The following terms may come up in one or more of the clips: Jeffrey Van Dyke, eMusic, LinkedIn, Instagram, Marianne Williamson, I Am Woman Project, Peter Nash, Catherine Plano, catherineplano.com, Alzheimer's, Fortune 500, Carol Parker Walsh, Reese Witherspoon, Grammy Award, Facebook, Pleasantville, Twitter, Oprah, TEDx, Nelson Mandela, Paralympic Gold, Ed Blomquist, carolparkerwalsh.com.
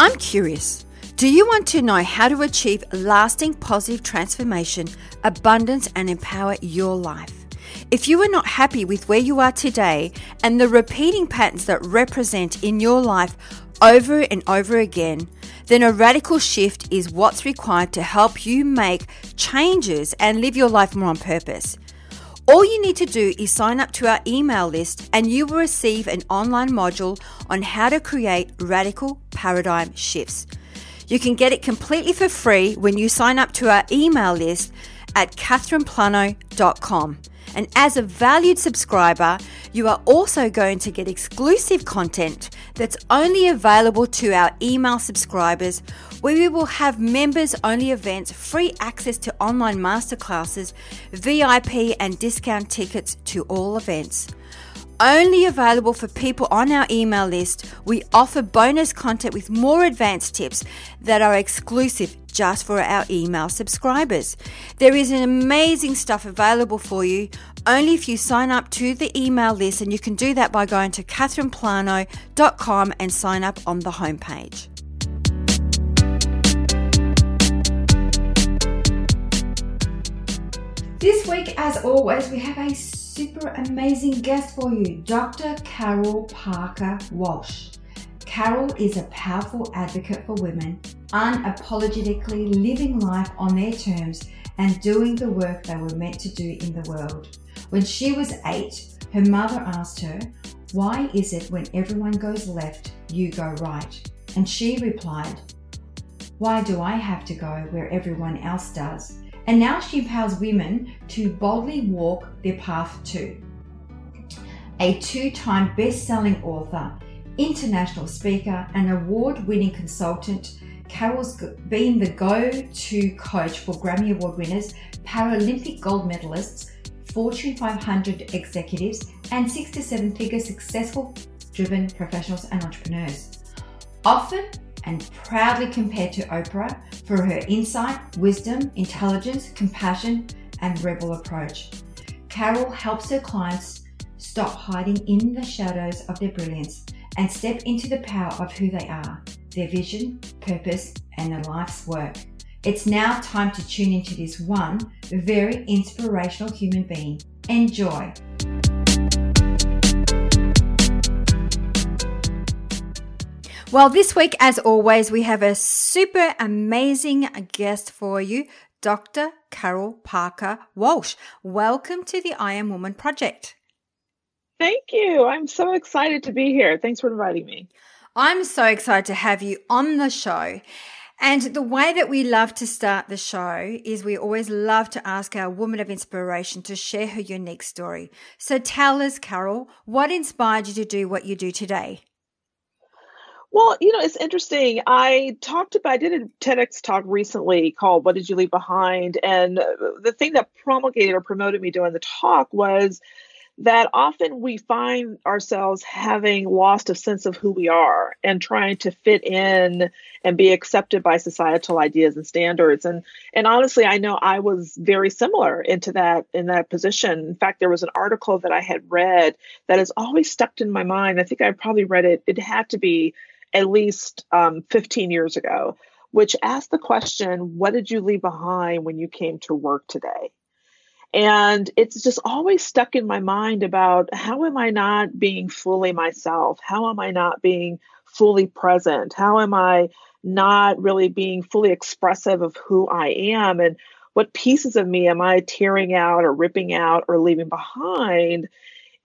I'm curious. Do you want to know how to achieve lasting positive transformation, abundance, and empower your life? If you are not happy with where you are today and the repeating patterns that represent in your life over and over again, then a radical shift is what's required to help you make changes and live your life more on purpose. All you need to do is sign up to our email list and you will receive an online module on how to create radical paradigm shifts. You can get it completely for free when you sign up to our email list at catherineplano.com. And as a valued subscriber, you are also going to get exclusive content that's only available to our email subscribers, where we will have members-only events, free access to online masterclasses, VIP and discount tickets to all events. Only available for people on our email list, we offer bonus content with more advanced tips that are exclusive just for our email subscribers. There is an amazing stuff available for you only if you sign up to the email list, and you can do that by going to catherineplano.com and sign up on the homepage. This week, as always, we have a super amazing guest for you, Dr. Carol Parker Walsh. Carol is a powerful advocate for women, unapologetically living life on their terms and doing the work they were meant to do in the world. When she was 8, her mother asked her, "Why is it when everyone goes left, you go right?" And she replied, "Why do I have to go where everyone else does?" And now she empowers women to boldly walk their path too. A 2-time best-selling author, international speaker, and award-winning consultant, Carol's been the go-to coach for Grammy Award winners, Paralympic gold medalists, Fortune 500 executives, and 6- to 7-figure successful driven professionals and entrepreneurs. Often and proudly compared to Oprah for her insight, wisdom, intelligence, compassion, and rebel approach. Carol helps her clients stop hiding in the shadows of their brilliance and step into the power of who they are, their vision, purpose, and their life's work. It's now time to tune into this one very inspirational human being. Enjoy. Well, this week, as always, we have a super amazing guest for you, Dr. Carol Parker Walsh. Welcome to the I Am Woman Project. Thank you. I'm so excited to be here. Thanks for inviting me. I'm so excited to have you on the show. And the way that we love to start the show is we always love to ask our woman of inspiration to share her unique story. So tell us, Carol, what inspired you to do what you do today? Well, you know, it's interesting. I did a TEDx talk recently called "What Did You Leave Behind?" And the thing that promulgated or promoted me during the talk was that often we find ourselves having lost a sense of who we are and trying to fit in and be accepted by societal ideas and standards. And honestly, I know I was very similar into that, in that position. In fact, there was an article that I had read that has always stuck in my mind. I think I probably read it. It had to be at least 15 years ago, which asked the question, what did you leave behind when you came to work today? And it's just always stuck in my mind about how am I not being fully myself? How am I not being fully present? How am I not really being fully expressive of who I am? And what pieces of me am I tearing out or ripping out or leaving behind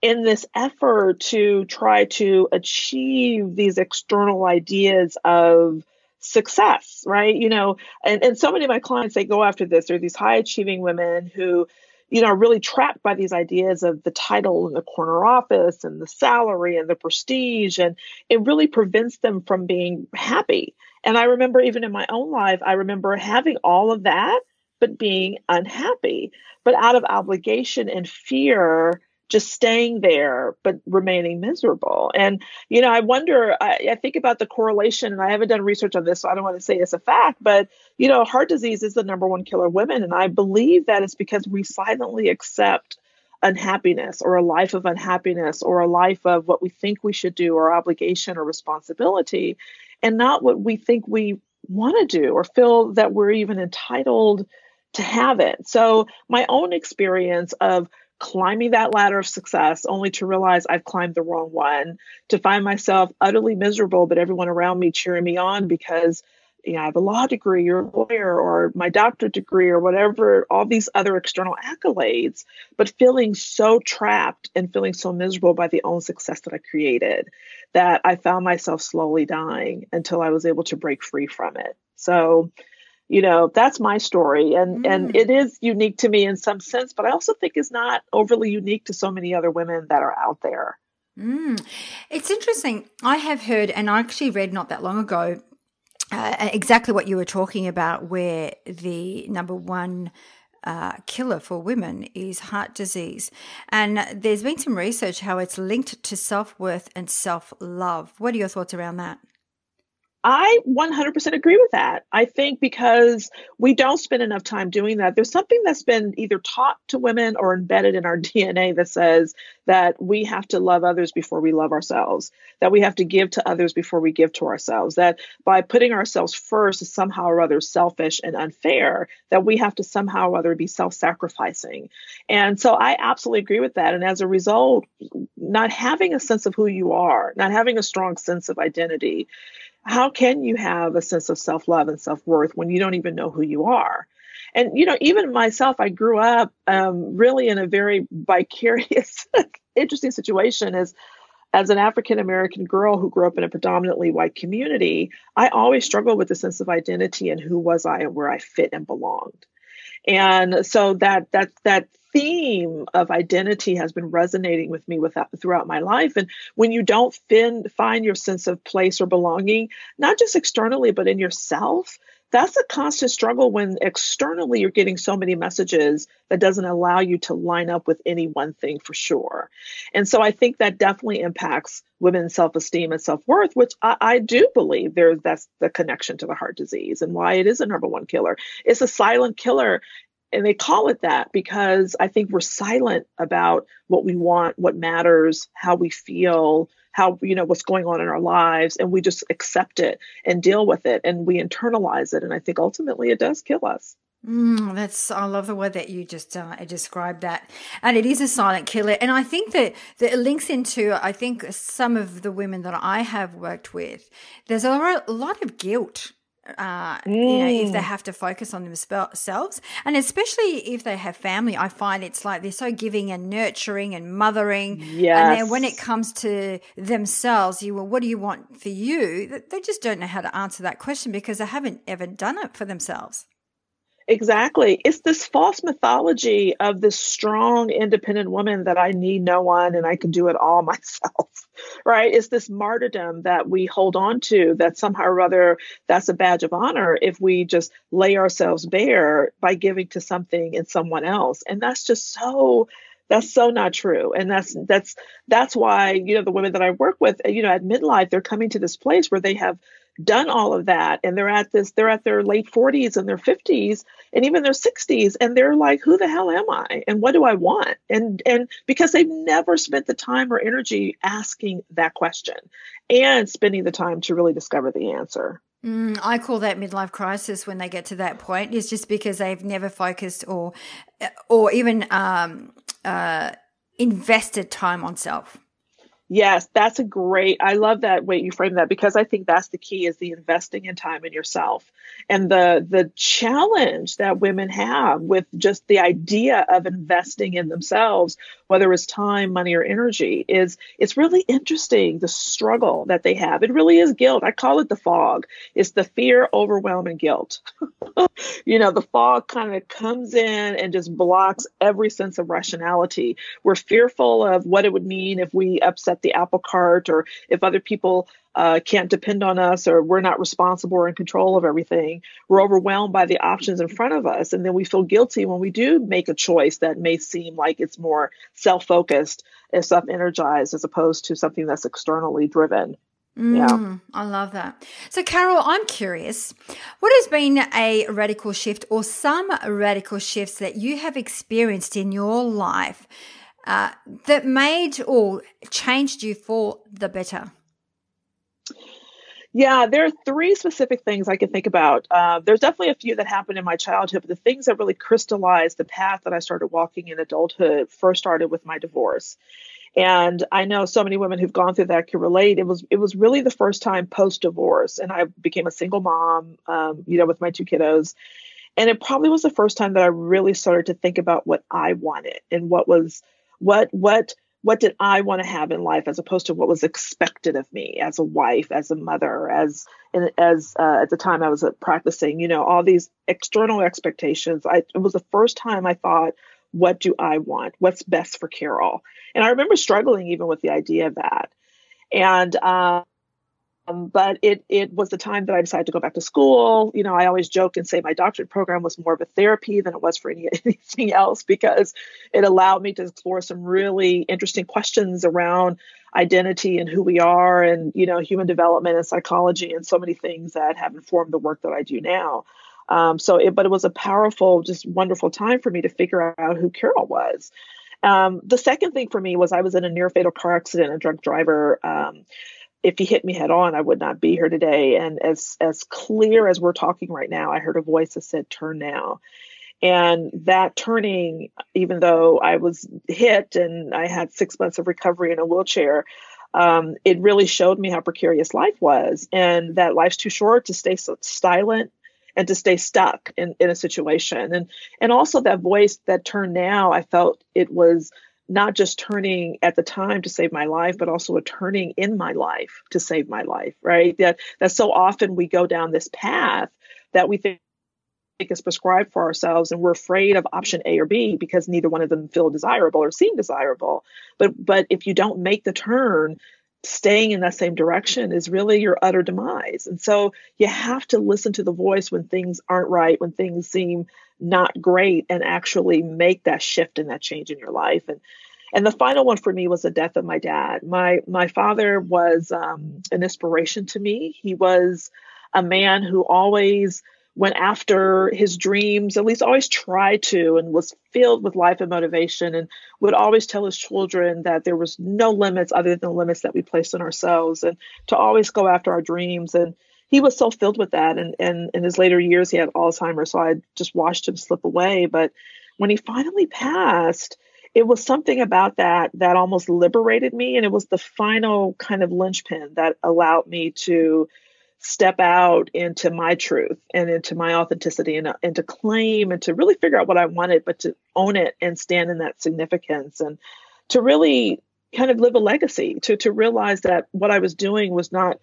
in this effort to try to achieve these external ideas of success, right? You know, and so many of my clients, they go after this. They're these high achieving women who, you know, are really trapped by these ideas of the title and the corner office and the salary and the prestige. And it really prevents them from being happy. And I remember even in my own life, I remember having all of that, but being unhappy, but out of obligation and fear, just staying there, but remaining miserable. And, you know, I wonder, I think about the correlation, and I haven't done research on this, so I don't want to say it's a fact, but, you know, heart disease is the number one killer of women. And I believe that it's because we silently accept unhappiness or a life of unhappiness or a life of what we think we should do or obligation or responsibility, and not what we think we want to do or feel that we're even entitled to have it. So my own experience of climbing that ladder of success only to realize I've climbed the wrong one, to find myself utterly miserable, but everyone around me cheering me on because, you know, I have a law degree or a lawyer or my doctorate degree or whatever, all these other external accolades, but feeling so trapped and feeling so miserable by the own success that I created that I found myself slowly dying until I was able to break free from it. So, you know, that's my story. And it is unique to me in some sense, but I also think it's not overly unique to so many other women that are out there. It's interesting. I have heard, and I actually read not that long ago, exactly what you were talking about, where the number one killer for women is heart disease. And there's been some research how it's linked to self-worth and self-love. What are your thoughts around that? I 100% agree with that. I think because we don't spend enough time doing that. There's something that's been either taught to women or embedded in our DNA that says that we have to love others before we love ourselves, that we have to give to others before we give to ourselves, that by putting ourselves first is somehow or other selfish and unfair, that we have to somehow or other be self-sacrificing. And so I absolutely agree with that. And as a result, not having a sense of who you are, not having a strong sense of identity, how can you have a sense of self-love and self-worth when you don't even know who you are? And, you know, even myself, I grew up really in a very vicarious, interesting situation as an African-American girl who grew up in a predominantly white community. I always struggled with the sense of identity and who was I and where I fit and belonged. And so that theme of identity has been resonating with me throughout my life. And when you don't find your sense of place or belonging, not just externally, but in yourself, that's a constant struggle when externally you're getting so many messages that doesn't allow you to line up with any one thing for sure. And so I think that definitely impacts women's self-esteem and self-worth, which I do believe that's the connection to the heart disease and why it is a number one killer. It's a silent killer. And they call it that because I think we're silent about what we want, what matters, how we feel, how, you know, what's going on in our lives. And we just accept it and deal with it and we internalize it. And I think ultimately it does kill us. I love the way that you just described that. And it is a silent killer. And I think that it links into, I think, some of the women that I have worked with, there's a lot of guilt. You know, if they have to focus on themselves, and especially if they have family, I find it's like they're so giving and nurturing and mothering. Yes. And then when it comes to themselves, what do you want for you? They just don't know how to answer that question because they haven't ever done it for themselves. Exactly. It's this false mythology of this strong, independent woman that I need no one and I can do it all myself, right? It's this martyrdom that we hold on to that somehow or other that's a badge of honor if we just lay ourselves bare by giving to something and someone else. And that's so not true. And that's why, you know, the women that I work with, you know, at midlife, they're coming to this place where they have done all of that, and they're at their late 40s and their 50s and even their 60s, and they're like, who the hell am I and what do I want? And because they've never spent the time or energy asking that question and spending the time to really discover the answer. I call that midlife crisis when they get to that point. It's just because they've never focused or even invested time on self. Yes, that's a great, I love that way you frame that, because I think that's the key, is the investing in time in yourself. And the challenge that women have with just the idea of investing in themselves, whether it's time, money, or energy, is it's really interesting, the struggle that they have. It really is guilt. I call it the fog. It's the fear, overwhelm, and guilt. The fog kind of comes in and just blocks every sense of rationality. We're fearful of what it would mean if we upset the apple cart, or if other people can't depend on us, or we're not responsible or in control of everything. We're overwhelmed by the options in front of us, and then we feel guilty when we do make a choice that may seem like it's more self-focused and self-energized as opposed to something that's externally driven. Yeah, I love that. So, Carol, I'm curious, what has been a radical shift or some radical shifts that you have experienced in your life that made or changed you for the better? Yeah, there are three specific things I can think about. There's definitely a few that happened in my childhood, but the things that really crystallized the path that I started walking in adulthood first started with my divorce. And I know so many women who've gone through that can relate. It was really the first time post-divorce, and I became a single mom, with my two kiddos. And it probably was the first time that I really started to think about what I wanted and what did I want to have in life, as opposed to what was expected of me as a wife, as a mother, as at the time I was practicing, all these external expectations. It was the first time I thought, what do I want? What's best for Carol? And I remember struggling even with the idea of that. And but it was the time that I decided to go back to school. I always joke and say my doctorate program was more of a therapy than it was for anything else, because it allowed me to explore some really interesting questions around identity and who we are, and, human development and psychology, and so many things that have informed the work that I do now. But it was a powerful, just wonderful time for me to figure out who Carol was. The second thing for me was I was in a near fatal car accident, a drunk driver. If he hit me head on, I would not be here today. And as clear as we're talking right now, I heard a voice that said, turn now. And that turning, even though I was hit and I had 6 months of recovery in a wheelchair, it really showed me how precarious life was, and that life's too short to stay so silent and to stay stuck in a situation. And also that voice that turned now, I felt it was not just turning at the time to save my life, but also a turning in my life to save my life, right? That so often we go down this path that we think is prescribed for ourselves, and we're afraid of option A or B because neither one of them feel desirable or seem desirable. But if you don't make the turn, staying in that same direction is really your utter demise. And so you have to listen to the voice when things aren't right, when things seem not great, and actually make that shift and that change in your life. And the final one for me was the death of my dad. My father was an inspiration to me. He was a man who always went after his dreams, at least always tried to, and was filled with life and motivation, and would always tell his children that there was no limits other than the limits that we placed on ourselves, and to always go after our dreams. And he was so filled with that. And in his later years, he had Alzheimer's, so I just watched him slip away. But when he finally passed, it was something about that almost liberated me. And it was the final kind of linchpin that allowed me to step out into my truth and into my authenticity, and to claim and to really figure out what I wanted, but to own it and stand in that significance, and to really kind of live a legacy, to realize that what I was doing was not,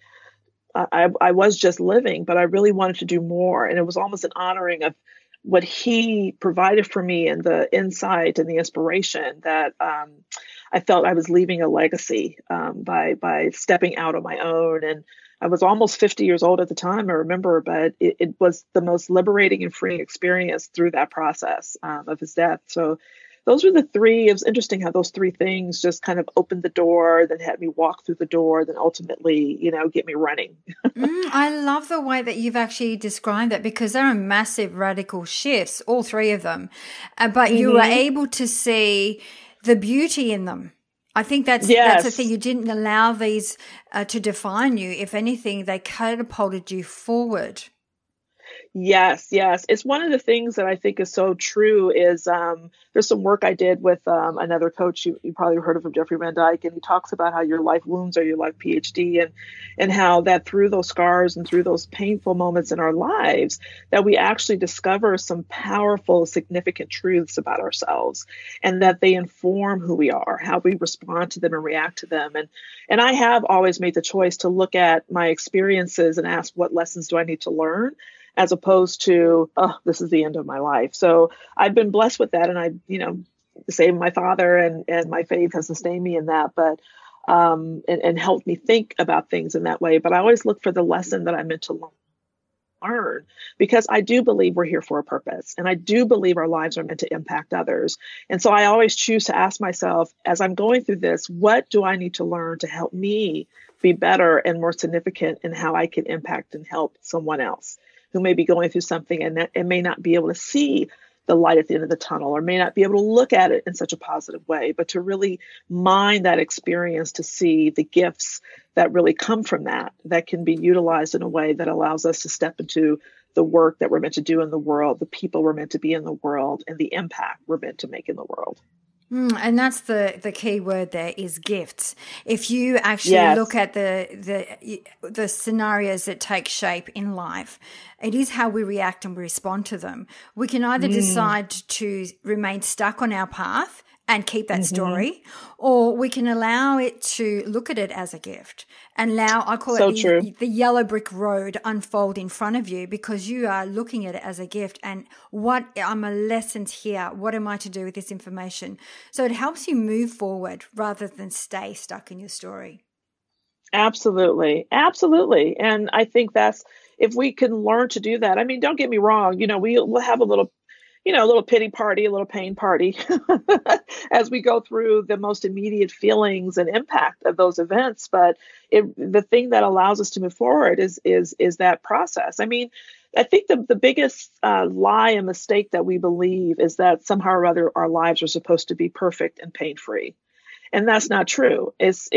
I was just living, but I really wanted to do more. And it was almost an honoring of what he provided for me, and the insight and the inspiration that I felt I was leaving a legacy by stepping out on my own. And I was almost 50 years old at the time, I remember, but it was the most liberating and freeing experience through that process of his death. So those were the three. It was interesting how those three things just kind of opened the door, then had me walk through the door, then ultimately, get me running. I love the way that you've actually described that, because there are massive radical shifts, all three of them, but mm-hmm. you were able to see the beauty in them. I think that's the thing. You didn't allow these to define you. If anything, they catapulted you forward. Yes. It's one of the things that I think is so true is there's some work I did with another coach. You probably heard of him, Jeffrey Van Dyke, and he talks about how your life wounds are your life PhD, and how that through those scars and through those painful moments in our lives that we actually discover some powerful, significant truths about ourselves, and that they inform who we are, how we respond to them and react to them. And I have always made the choice to look at my experiences and ask, what lessons do I need to learn? As opposed to, oh, this is the end of my life. So I've been blessed with that. And I, same my father and my faith has sustained me in that, but and helped me think about things in that way. But I always look for the lesson that I meant to learn, because I do believe we're here for a purpose. And I do believe our lives are meant to impact others. And so I always choose to ask myself, as I'm going through this, what do I need to learn to help me be better and more significant in how I can impact and help someone else who may be going through something and may not be able to see the light at the end of the tunnel, or may not be able to look at it in such a positive way, but to really mine that experience to see the gifts that really come from that can be utilized in a way that allows us to step into the work that we're meant to do in the world, the people we're meant to be in the world, and the impact we're meant to make in the world. And that's the key word there is gifts. If you actually look at the scenarios that take shape in life, it is how we react and we respond to them. We can either decide to remain stuck on our path and keep that story, or we can allow it to look at it as a gift. And now I call it the yellow brick road unfold in front of you, because you are looking at it as a gift. And what are my lessons here? What am I to do with this information? So it helps you move forward rather than stay stuck in your story. Absolutely. And I think that's, if we can learn to do that, I mean, don't get me wrong. We'll have a little pity party, a little pain party as we go through the most immediate feelings and impact of those events. But the thing that allows us to move forward is that process. I mean, I think the biggest lie and mistake that we believe is that somehow or other our lives are supposed to be perfect and pain-free. And that's not true. It's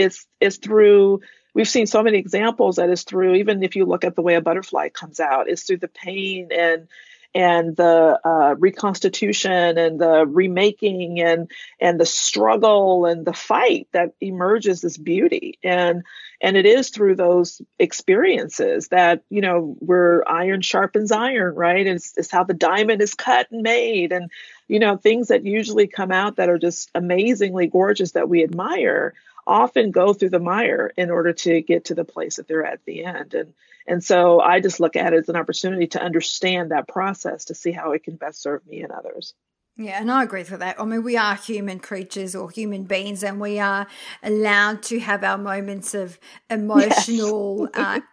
through, we've seen so many examples that is through, even if you look at the way a butterfly comes out, it's through the pain and the reconstitution and the remaking and the struggle and the fight that emerges this beauty. And it is through those experiences that, where iron sharpens iron, right? It's how the diamond is cut and made, and, things that usually come out that are just amazingly gorgeous that we admire often go through the mire in order to get to the place that they're at the end. And so I just look at it as an opportunity to understand that process, to see how it can best serve me and others. Yeah, and I agree with that. I mean, we are human creatures or human beings, and we are allowed to have our moments of emotional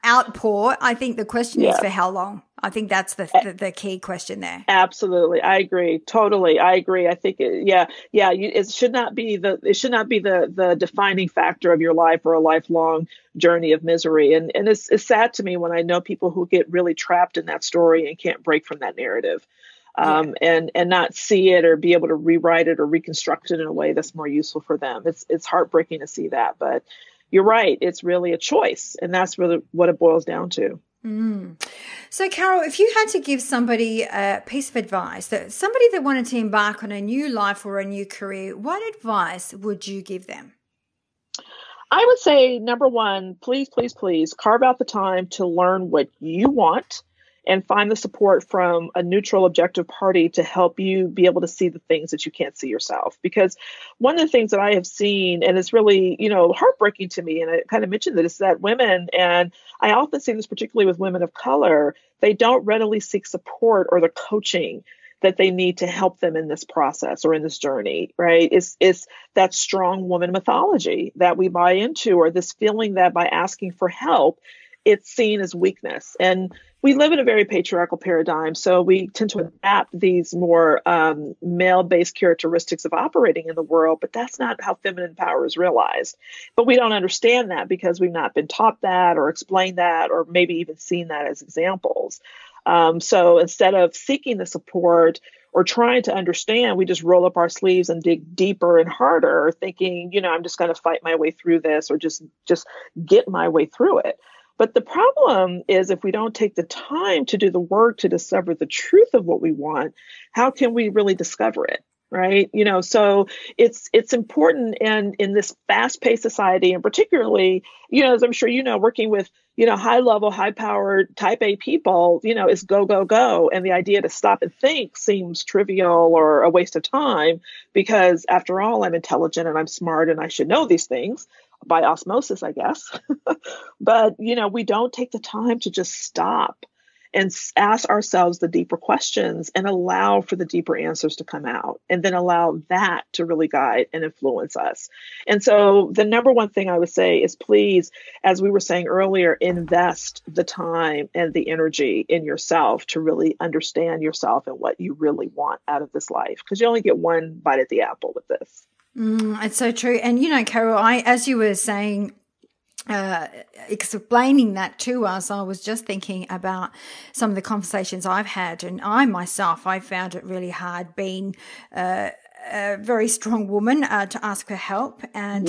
outpour. I think the question is for how long. I think that's the key question there. Absolutely, I agree. Totally, I agree. I think it should not be the defining factor of your life or a lifelong journey of misery. And it's sad to me when I know people who get really trapped in that story and can't break from that narrative. And not see it or be able to rewrite it or reconstruct it in a way that's more useful for them. It's heartbreaking to see that, but you're right. It's really a choice, and that's really what it boils down to. So, Carol, if you had to give somebody a piece of advice, that somebody that wanted to embark on a new life or a new career, what advice would you give them? I would say, number one, please carve out the time to learn what you want, and find the support from a neutral, objective party to help you be able to see the things that you can't see yourself. Because one of the things that I have seen, and it's really, heartbreaking to me, and I kind of mentioned this, is that women, and I often see this particularly with women of color, they don't readily seek support or the coaching that they need to help them in this process or in this journey, right? It's that strong woman mythology that we buy into, or this feeling that by asking for help, it's seen as weakness. And we live in a very patriarchal paradigm, so we tend to adapt these more male-based characteristics of operating in the world, but that's not how feminine power is realized. But we don't understand that because we've not been taught that or explained that or maybe even seen that as examples. So instead of seeking the support or trying to understand, we just roll up our sleeves and dig deeper and harder, thinking, you know, I'm just going to fight my way through this or just get my way through it. But the problem is if we don't take the time to do the work to discover the truth of what we want, how can we really discover it, right? You know, so it's important in this fast-paced society, and particularly, you know, as I'm sure you know, working with, you know, high-level, high-powered, type A people, you know, it's go, go, go. And the idea to stop and think seems trivial or a waste of time because, after all, I'm intelligent and I'm smart and I should know these things. By osmosis, I guess. But, you know, we don't take the time to just stop and ask ourselves the deeper questions and allow for the deeper answers to come out and then allow that to really guide and influence us. And so the number one thing I would say is please, as we were saying earlier, invest the time and the energy in yourself to really understand yourself and what you really want out of this life, because you only get one bite at the apple with this. It's so true. And, you know, Carol, as you were saying, explaining that to us, I was just thinking about some of the conversations I've had. And I found it really hard being a very strong woman to ask for help. And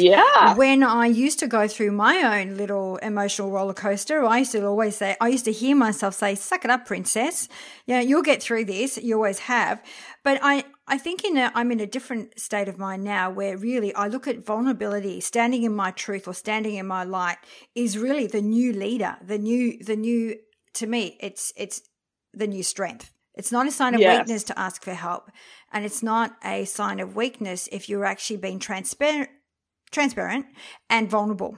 when I used to go through my own little emotional roller coaster, I used to hear myself say, suck it up, princess. Yeah, you'll get through this. You always have. But I think I'm in a different state of mind now where really I look at vulnerability, standing in my truth or standing in my light is really the new leader, the new to me, it's the new strength. It's not a sign of weakness to ask for help, and it's not a sign of weakness if you're actually being transparent and vulnerable.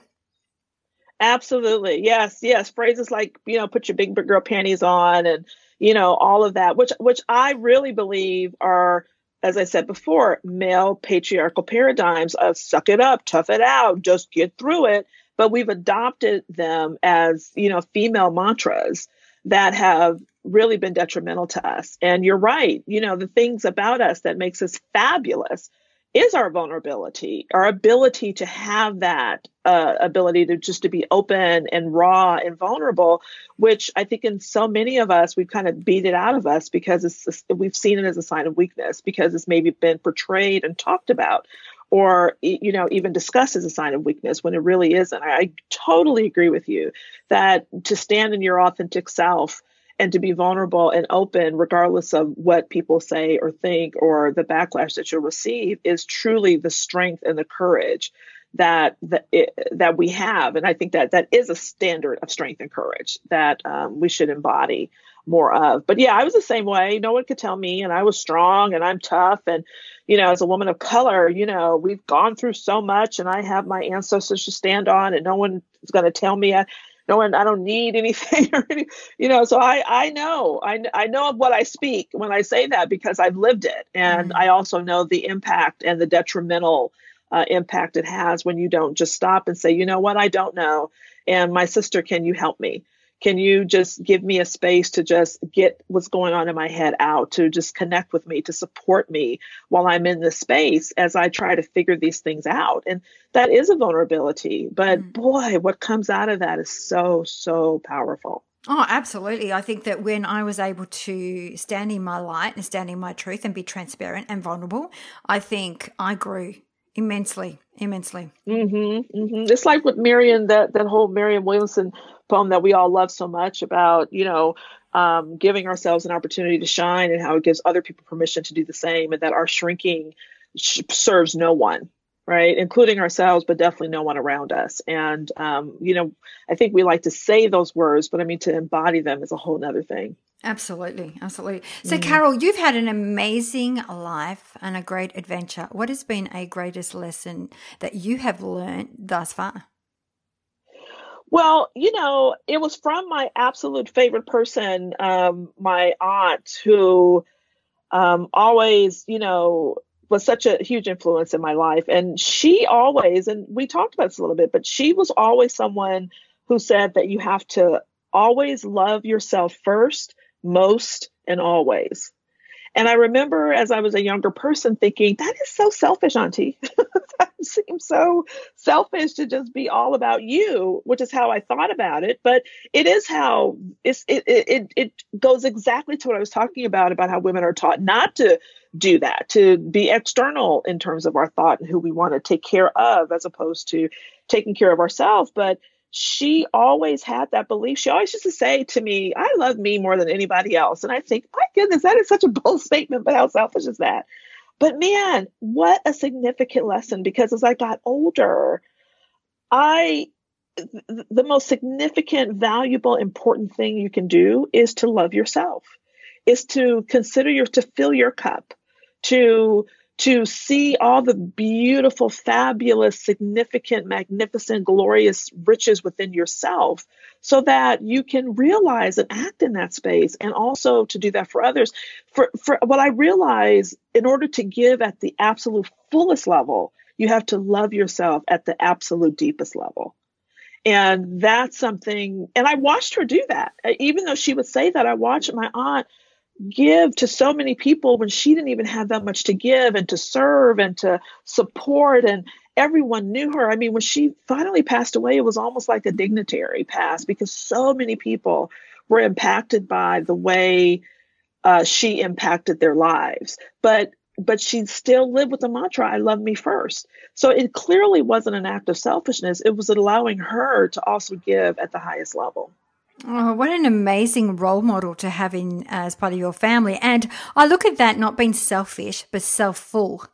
Absolutely. Yes, yes. Phrases like, you know, put your big girl panties on and, you know, all of that, which I really believe are, as I said before, male patriarchal paradigms of suck it up, tough it out, just get through it. But we've adopted them as, you know, female mantras that have really been detrimental to us. And you're right. You know, the things about us that makes us fabulous is our vulnerability, our ability to have that ability to just to be open and raw and vulnerable, which I think in so many of us, we've kind of beat it out of us because we've seen it as a sign of weakness because it's maybe been portrayed and talked about or, you know, even discussed as a sign of weakness when it really isn't. I totally agree with you that to stand in your authentic self and to be vulnerable and open, regardless of what people say or think or the backlash that you'll receive, is truly the strength and the courage that we have. And I think that is a standard of strength and courage that we should embody more of. But yeah, I was the same way. No one could tell me, and I was strong and I'm tough. And, you know, as a woman of color, you know, we've gone through so much and I have my ancestors to stand on and no one is going to tell me. I don't need anything, you know, so I know of what I speak when I say that because I've lived it. And I also know the impact and the detrimental impact it has when you don't just stop and say, you know what, I don't know. And my sister, can you help me? Can you just give me a space to just get what's going on in my head out, to just connect with me, to support me while I'm in this space as I try to figure these things out? And that is a vulnerability. But boy, what comes out of that is so, so powerful. Oh, absolutely. I think that when I was able to stand in my light and stand in my truth and be transparent and vulnerable, I think I grew immensely. Mm-hmm, mm-hmm. It's like with Marianne, that whole Marianne Williamson poem that we all love so much about, you know, giving ourselves an opportunity to shine and how it gives other people permission to do the same, and that our shrinking serves no one, right, including ourselves, but definitely no one around us. And, you know, I think we like to say those words, but I mean, to embody them is a whole nother thing. Absolutely. Absolutely. So Carol, you've had an amazing life and a great adventure. What has been a greatest lesson that you have learned thus far? Well, you know, it was from my absolute favorite person, my aunt, who always, you know, was such a huge influence in my life. And she always, and we talked about this a little bit, but she was always someone who said that you have to always love yourself first, most, and always. And I remember as I was a younger person thinking, that is so selfish, Auntie. That seems so selfish to just be all about you, which is how I thought about it. But it is how it goes exactly to what I was talking about how women are taught not to do that, to be external in terms of our thought and who we want to take care of as opposed to taking care of ourselves. But she always had that belief. She always used to say to me, I love me more than anybody else. And I think, my goodness, that is such a bold statement, but how selfish is that? But man, what a significant lesson, because as I got older, the most significant, valuable, important thing you can do is to love yourself, is to consider to fill your cup, to see all the beautiful, fabulous, significant, magnificent, glorious riches within yourself so that you can realize and act in that space, and also to do that for others. For what I realize, in order to give at the absolute fullest level, you have to love yourself at the absolute deepest level. And that's something, and I watched her do that. Even though she would say that, I watched my aunt give to so many people when she didn't even have that much to give, and to serve and to support, and everyone knew her. I mean, when she finally passed away, it was almost like a dignitary passed, because so many people were impacted by the way she impacted their lives. But she still lived with the mantra, I love me first. So it clearly wasn't an act of selfishness. It was allowing her to also give at the highest level. Oh, what an amazing role model to have in as part of your family. And I look at that not being selfish, but self-full.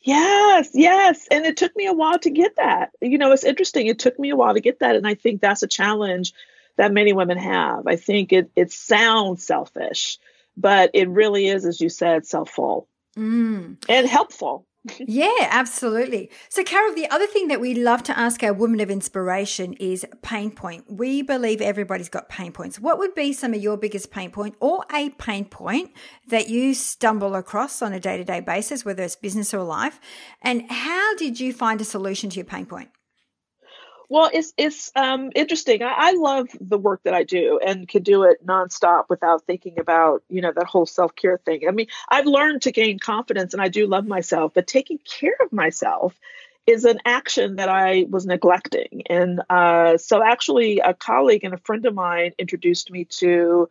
Yes, yes. And it took me a while to get that. You know, it's interesting. It took me a while to get that. And I think that's a challenge that many women have. I think it sounds selfish, but it really is, as you said, self-full and helpful. Yeah, absolutely. So, Carol, the other thing that we love to ask our women of inspiration is pain point. We believe everybody's got pain points. What would be some of your biggest pain point, or a pain point that you stumble across on a day-to-day basis, whether it's business or life? And how did you find a solution to your pain point? Well, it's interesting. I love the work that I do and can do it nonstop without thinking about, you know, that whole self-care thing. I mean, I've learned to gain confidence, and I do love myself, but taking care of myself is an action that I was neglecting. And so actually a colleague and a friend of mine introduced me to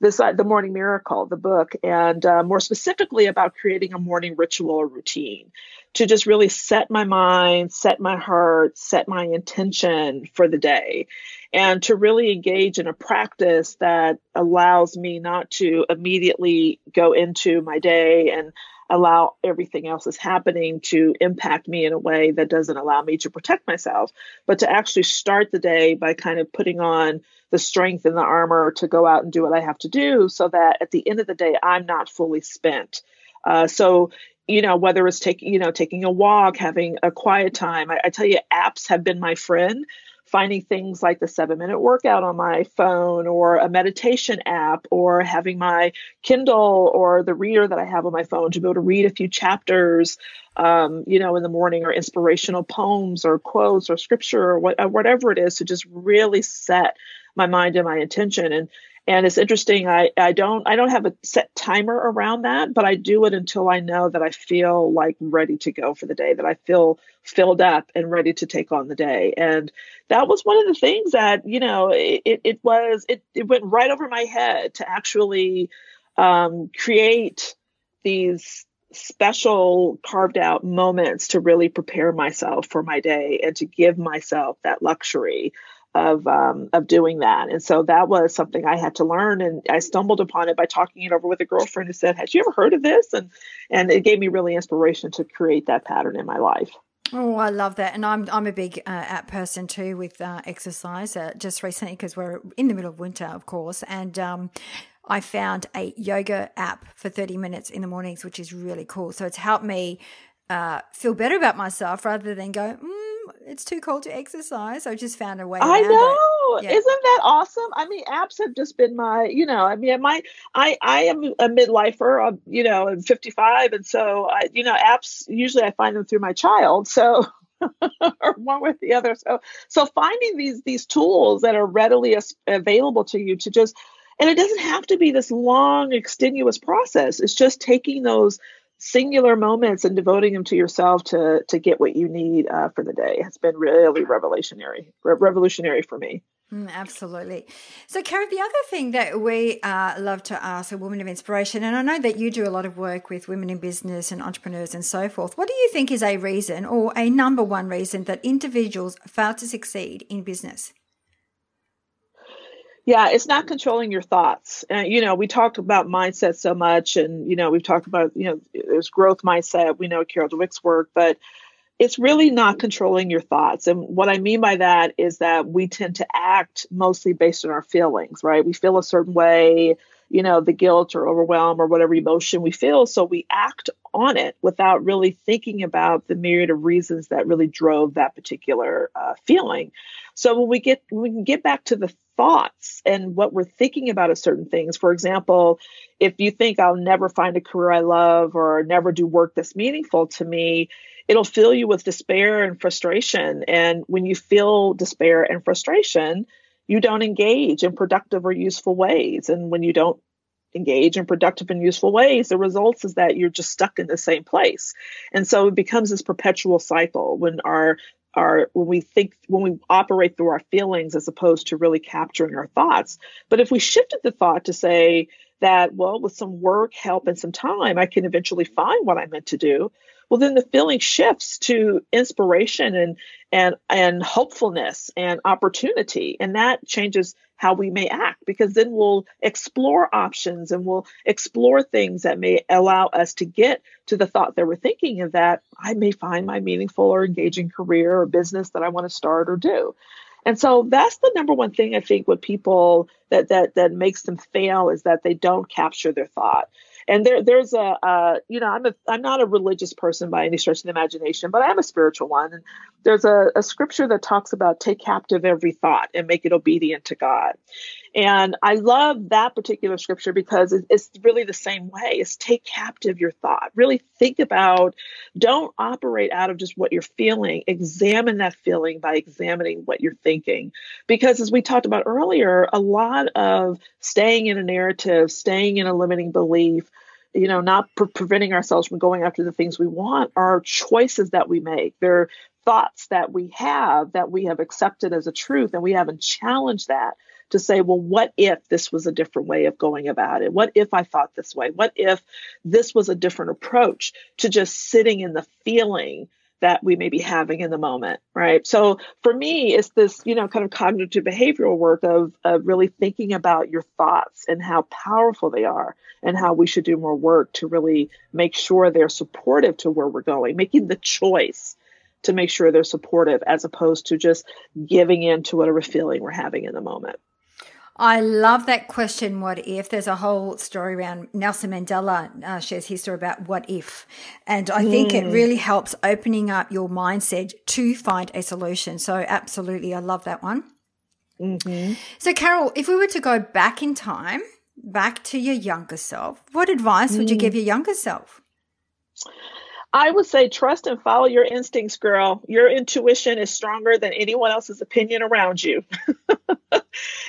this, The Morning Miracle, the book, and more specifically about creating a morning ritual or routine to just really set my mind, set my heart, set my intention for the day, and to really engage in a practice that allows me not to immediately go into my day and allow everything else that's happening to impact me in a way that doesn't allow me to protect myself, but to actually start the day by kind of putting on the strength and the armor to go out and do what I have to do so that at the end of the day, I'm not fully spent. So, you know, whether it's taking a walk, having a quiet time, I tell you, apps have been my friend. Finding things like the 7-minute workout on my phone, or a meditation app, or having my Kindle or the reader that I have on my phone to be able to read a few chapters, you know, in the morning, or inspirational poems or quotes or scripture or whatever it is, to just really set my mind and my intention. And it's interesting. I don't have a set timer around that, but I do it until I know that I feel like ready to go for the day, that I feel filled up and ready to take on the day. And that was one of the things that, you know, it went right over my head to actually create these special carved out moments to really prepare myself for my day and to give myself that luxury of doing that. And so that was something I had to learn, and I stumbled upon it by talking it over with a girlfriend who said, "Had you ever heard of this?" And it gave me really inspiration to create that pattern in my life. Oh, I love that. And I'm a big app person too with exercise just recently, because we're in the middle of winter, of course, and I found a yoga app for 30 minutes in the mornings, which is really cool. So it's helped me feel better about myself rather than go, it's too cold to exercise. I just found a way around it. I know. Yeah. Isn't that awesome? I mean, apps have just been my, you know, I mean, I am a midlifer, I'm, you know, I'm 55. And so, apps, usually I find them through my child. So or one with the other. So finding these tools that are readily available to you to just, and it doesn't have to be this long, extenuous process. It's just taking those singular moments and devoting them to yourself to get what you need for the day. It's been really revolutionary for me. Absolutely. So, Carol, the other thing that we love to ask a woman of inspiration, and I know that you do a lot of work with women in business and entrepreneurs and so forth, what do you think is a reason or a number one reason that individuals fail to succeed in business? Yeah, it's not controlling your thoughts. We talked about mindset so much, and, we've talked about, there's growth mindset. We know Carol Dweck's work, but it's really not controlling your thoughts. And what I mean by that is that we tend to act mostly based on our feelings, right? We feel a certain way, the guilt or overwhelm or whatever emotion we feel. So we act on it without really thinking about the myriad of reasons that really drove that particular feeling. So when we can get back to the thoughts and what we're thinking about certain things, for example, if you think I'll never find a career I love or never do work that's meaningful to me, it'll fill you with despair and frustration. And when you feel despair and frustration, you don't engage in productive or useful ways. And when you don't engage in productive and useful ways, the results is that you're just stuck in the same place. And so it becomes this perpetual cycle when we operate through our feelings as opposed to really capturing our thoughts. But if we shifted the thought to say that, well, with some work, help, and some time, I can eventually find what I'm meant to do, well, then the feeling shifts to inspiration and hopefulness and opportunity. And that changes how we may act, because then we'll explore options and we'll explore things that may allow us to get to the thought that we're thinking of, that I may find my meaningful or engaging career or business that I want to start or do. And so that's the number one thing I think with people that makes them fail, is that they don't capture their thought. And there's I'm not a religious person by any stretch of the imagination, but I am a spiritual one. And there's a scripture that talks about take captive every thought and make it obedient to God. And I love that particular scripture because it's really the same way. It's take captive your thought. Really think about, don't operate out of just what you're feeling. Examine that feeling by examining what you're thinking. Because as we talked about earlier, a lot of staying in a narrative, staying in a limiting belief, not preventing ourselves from going after the things we want, are choices that we make. They're thoughts that we have accepted as a truth, and we haven't challenged that to say, well, what if this was a different way of going about it? What if I thought this way? What if this was a different approach to just sitting in the feeling that we may be having in the moment, right? So for me, it's this, kind of cognitive behavioral work of really thinking about your thoughts and how powerful they are and how we should do more work to really make sure they're supportive to where we're going, making the choice to make sure they're supportive as opposed to just giving in to whatever feeling we're having in the moment. I love that question, what if? There's a whole story around Nelson Mandela shares his story about what if. And I think it really helps opening up your mindset to find a solution. So absolutely, I love that one. Mm-hmm. So Carol, if we were to go back in time, back to your younger self, what advice would you give your younger self? I would say trust and follow your instincts, girl. Your intuition is stronger than anyone else's opinion around you.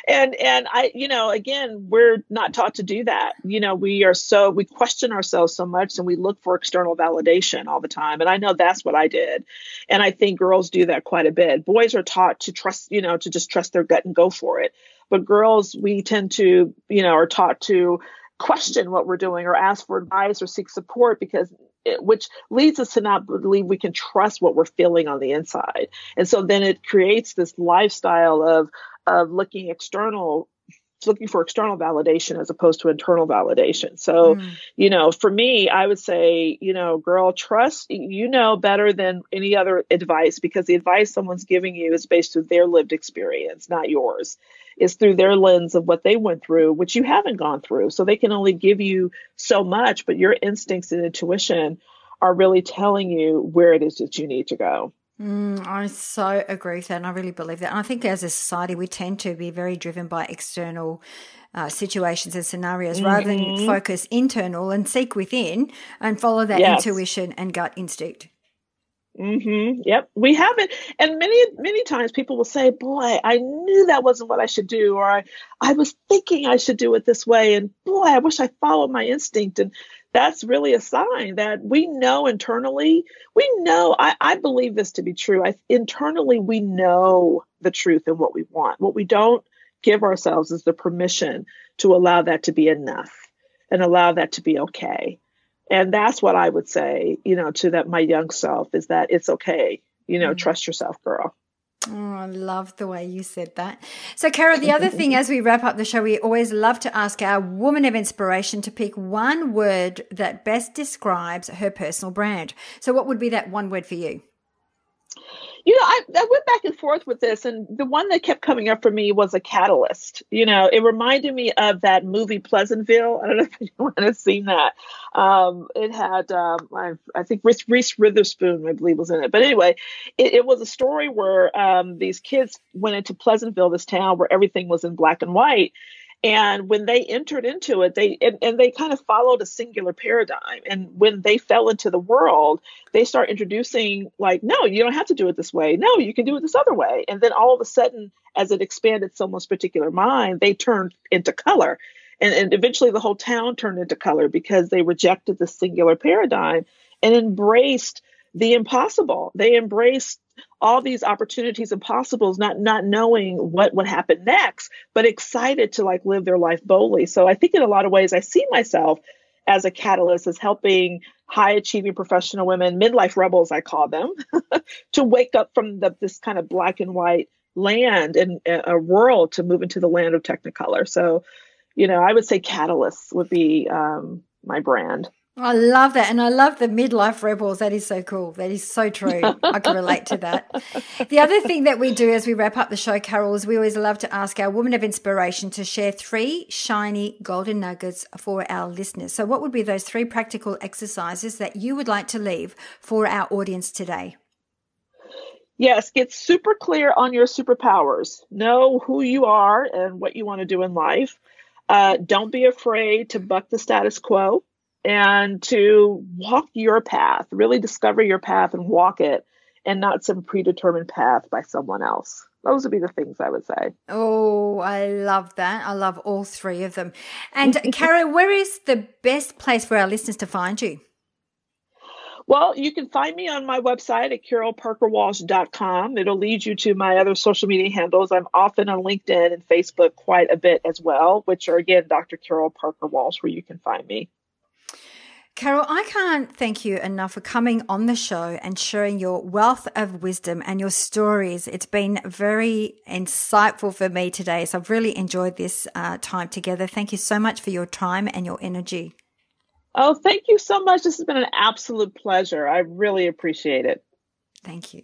And I, again, we're not taught to do that. We question ourselves so much, and we look for external validation all the time. And I know that's what I did. And I think girls do that quite a bit. Boys are taught to trust, to just trust their gut and go for it. But girls, we tend to, are taught to question what we're doing or ask for advice or seek support, which leads us to not believe we can trust what we're feeling on the inside. And so then it creates this lifestyle of looking for external validation as opposed to internal validation. So, for me, I would say, girl, trust, better than any other advice, because the advice someone's giving you is based on their lived experience, not yours. It's through their lens of what they went through, which you haven't gone through. So they can only give you so much, but your instincts and intuition are really telling you where it is that you need to go. I so agree with that, and I really believe that. And I think as a society, we tend to be very driven by external situations and scenarios rather than focus internal and seek within and follow that intuition and gut instinct. Mm-hmm. Yep. We haven't. And many times people will say, boy, I knew that wasn't what I should do. Or I was thinking I should do it this way. And boy, I wish I followed my instinct. And that's really a sign that we know internally, we know, I believe this to be true. Internally, we know the truth and what we want. What we don't give ourselves is the permission to allow that to be enough and allow that to be okay. And that's what I would say, to that my young self is that it's okay, trust yourself, girl. Oh, I love the way you said that. So, Carol, the other thing as we wrap up the show, we always love to ask our woman of inspiration to pick one word that best describes her personal brand. So what would be that one word for you? I went back and forth with this, and the one that kept coming up for me was a catalyst. It reminded me of that movie Pleasantville. I don't know if anyone has seen that. It had, I think Reese Witherspoon, I believe, was in it. But anyway, it was a story where these kids went into Pleasantville, this town where everything was in black and white. And when they entered into it, they kind of followed a singular paradigm. And when they fell into the world, they start introducing like, no, you don't have to do it this way. No, you can do it this other way. And then all of a sudden, as it expanded someone's particular mind, they turned into color. And eventually the whole town turned into color because they rejected the singular paradigm and embraced the impossible. They embraced all these opportunities and possibles, not knowing what would happen next, but excited to like live their life boldly. So I think in a lot of ways, I see myself as a catalyst, as helping high achieving professional women, midlife rebels, I call them, to wake up from this kind of black and white land and a world to move into the land of Technicolor. So, I would say catalysts would be my brand. I love that. And I love the midlife rebels. That is so cool. That is so true. I can relate to that. The other thing that we do as we wrap up the show, Carol, is we always love to ask our woman of inspiration to share 3 shiny golden nuggets for our listeners. So what would be those 3 practical exercises that you would like to leave for our audience today? Yes, get super clear on your superpowers. Know who you are and what you want to do in life. Don't be afraid to buck the status quo. And to walk your path, really discover your path and walk it, and not some predetermined path by someone else. Those would be the things I would say. Oh, I love that. I love all 3 of them. And Carol, where is the best place for our listeners to find you? Well, you can find me on my website at carolparkerwalsh.com. It'll lead you to my other social media handles. I'm often on LinkedIn and Facebook quite a bit as well, which are, again, Dr. Carol Parker Walsh, where you can find me. Carol, I can't thank you enough for coming on the show and sharing your wealth of wisdom and your stories. It's been very insightful for me today, so I've really enjoyed this time together. Thank you so much for your time and your energy. Oh, thank you so much. This has been an absolute pleasure. I really appreciate it. Thank you.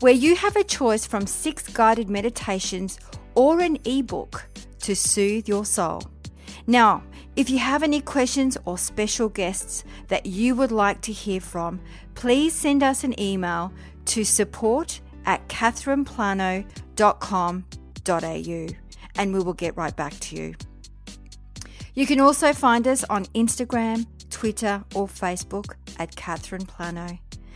where you have a choice from 6 guided meditations or an ebook to soothe your soul. Now, if you have any questions or special guests that you would like to hear from, please send us an email to support@catherineplano.com.au and we will get right back to you. You can also find us on Instagram, Twitter or Facebook at Catherine Plano.